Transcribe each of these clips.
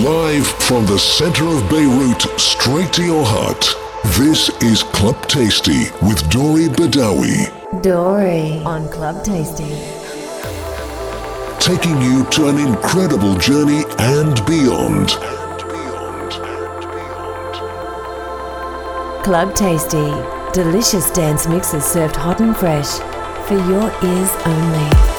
Live from the center of Beirut, straight to your heart. This is Club Tasty with Dory Badawi. Dory on Club Tasty. Taking you to an incredible journey and beyond. Club Tasty. Delicious dance mixes served hot and fresh for your ears only.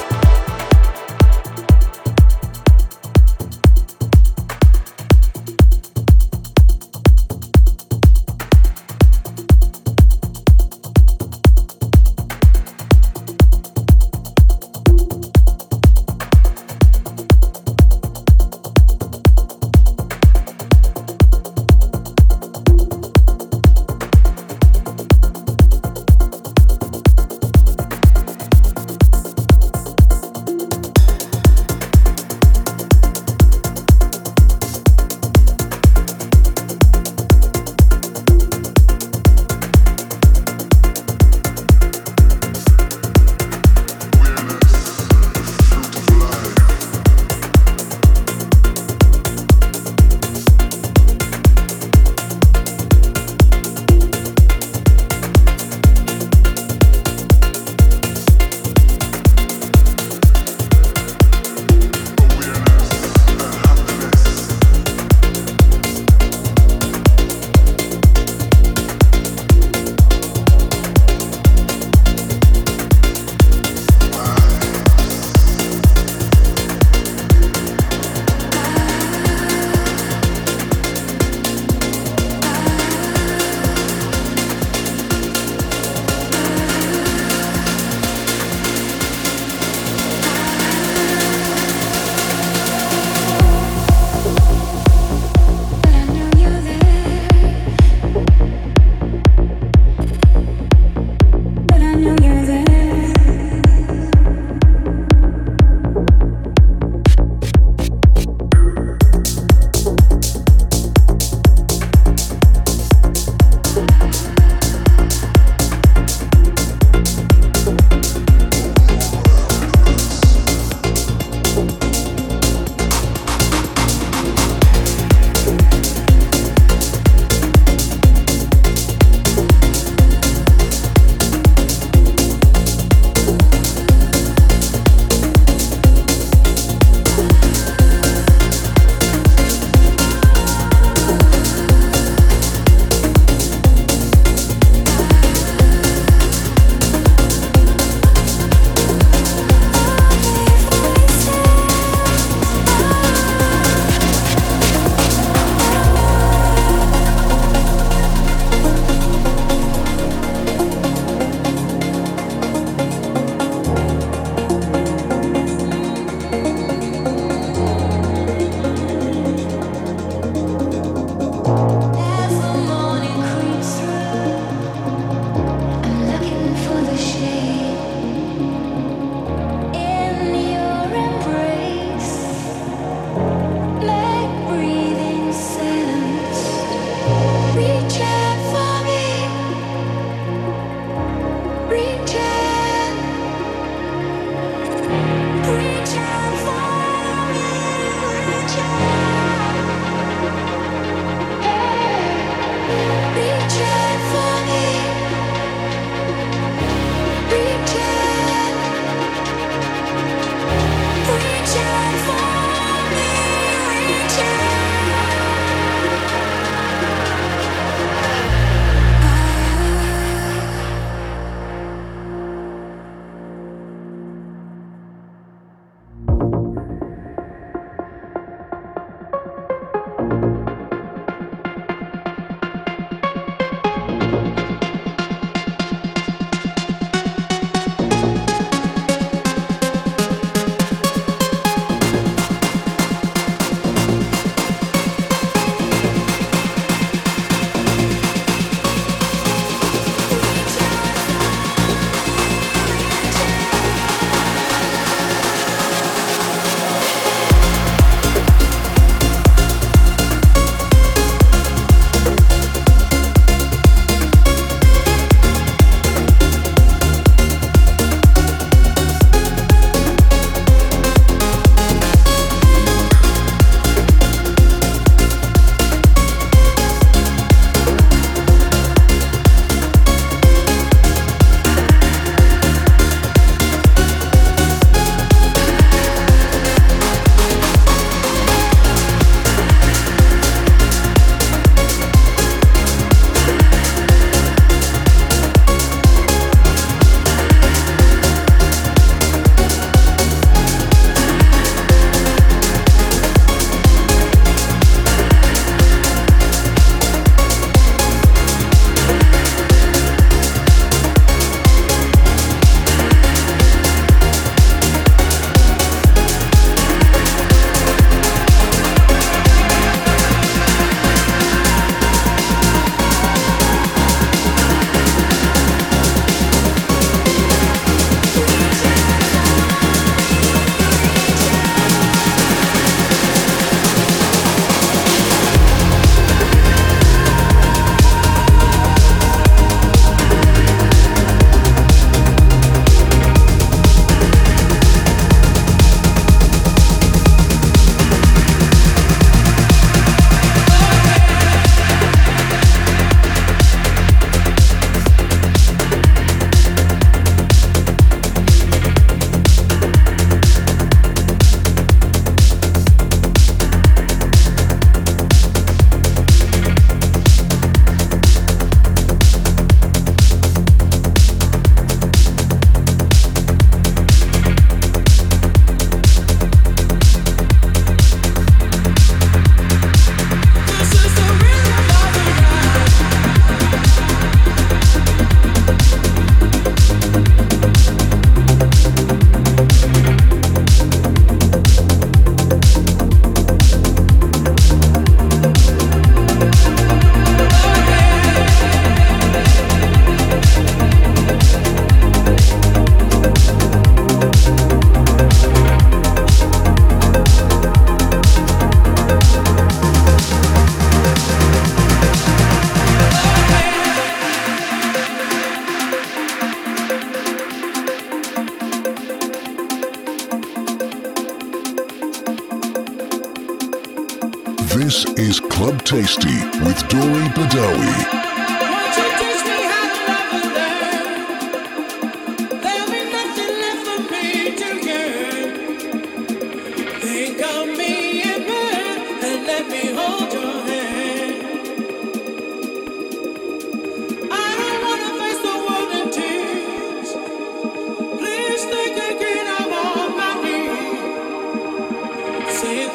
This is Club Tasty with Dory Badawi.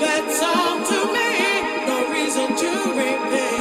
That's all to me, no reason to repent.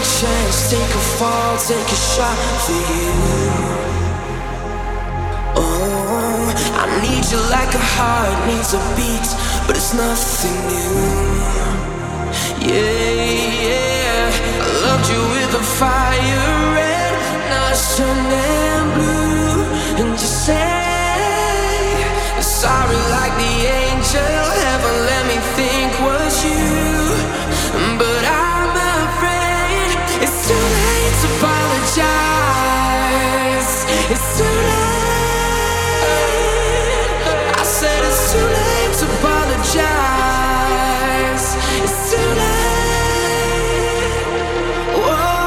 a chance, take a fall, take a shot for you. Oh, I need you like a heart needs a beat, but it's nothing new. Yeah, yeah, I loved you with a fire, red, now it's turning blue. And you say, sorry like the angel, heaven let me think was you, but I apologize. It's too late. I said it's too late to apologize. It's too late. Whoa,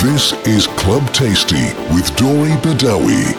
This is Club Tasty with Dory Badawi.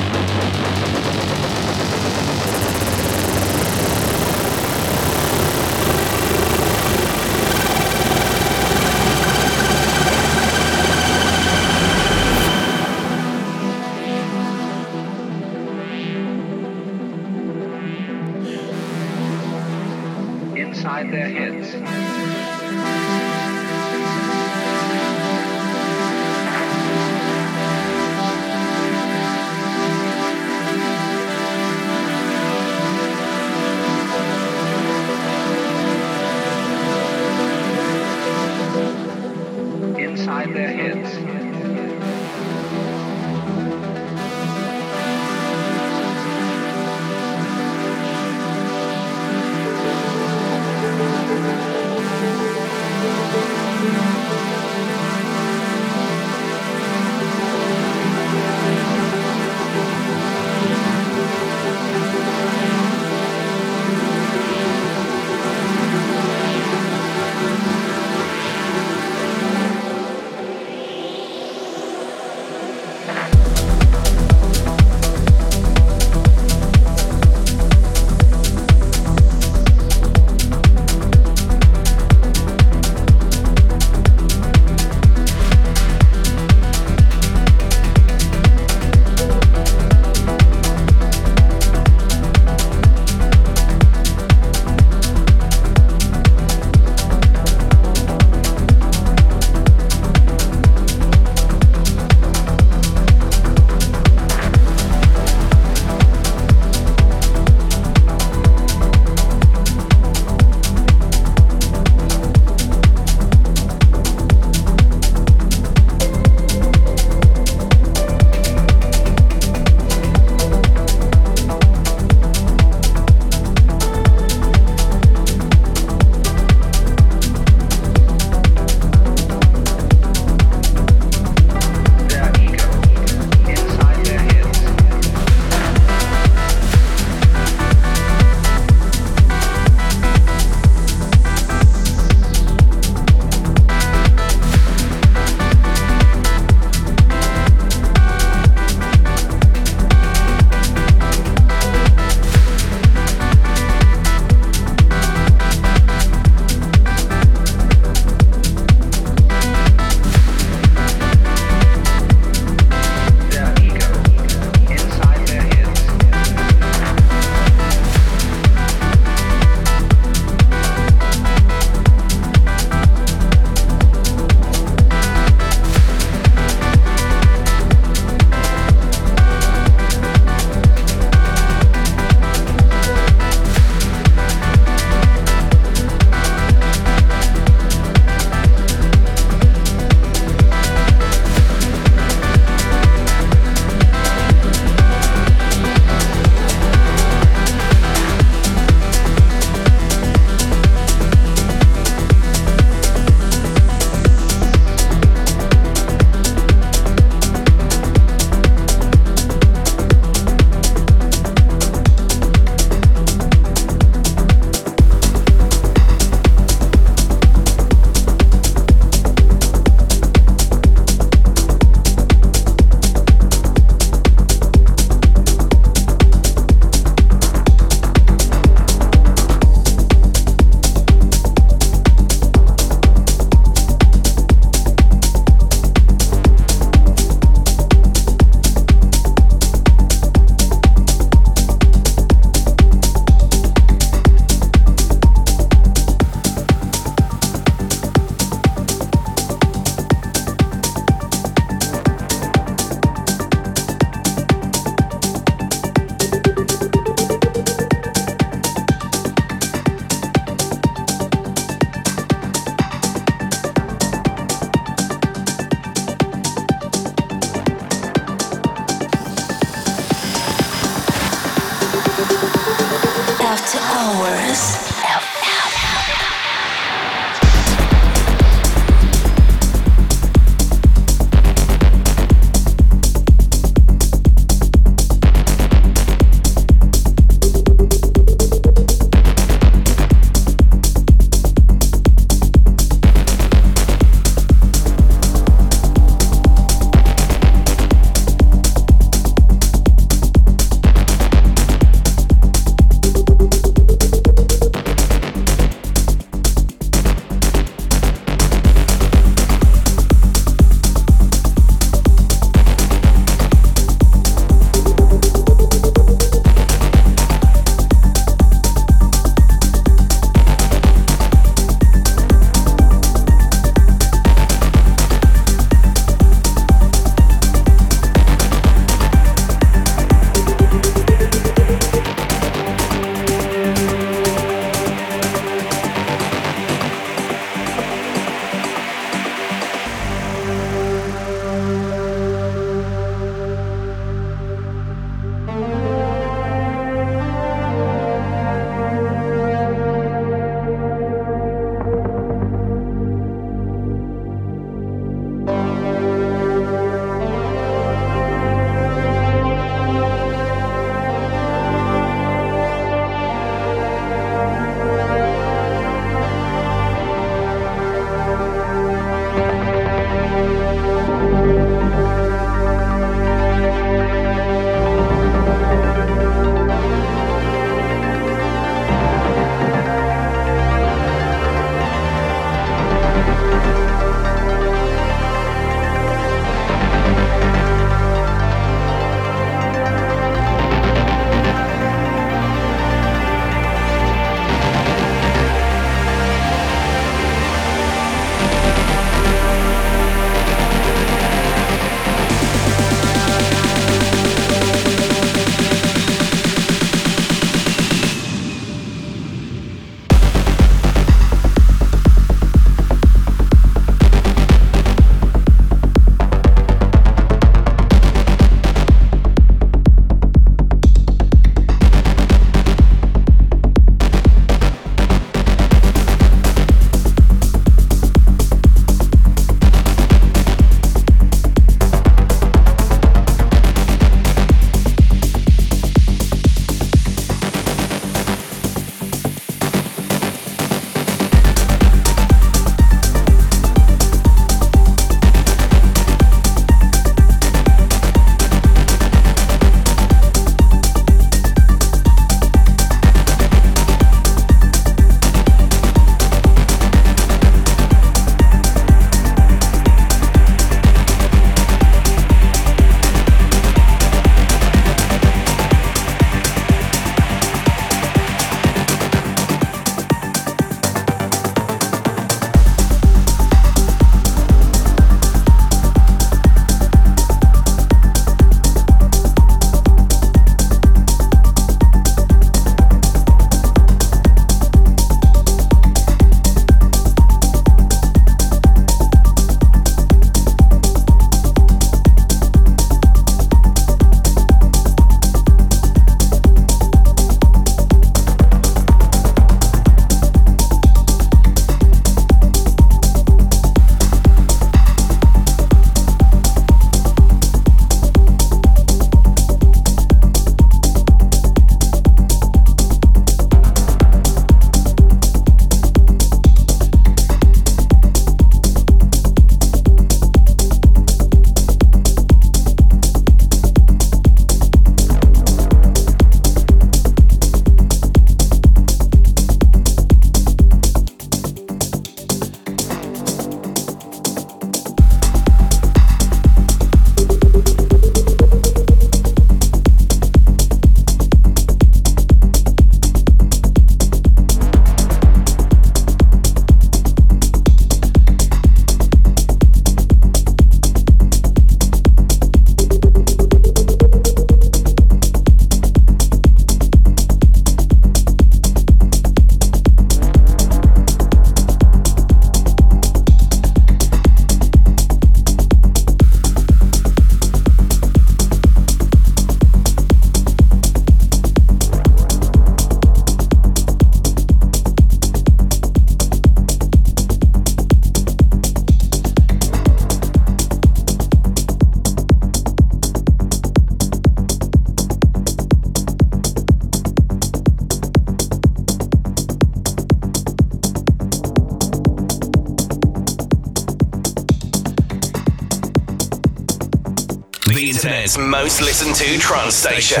the internet's most listened to trance station,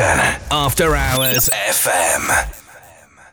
After Hours FM.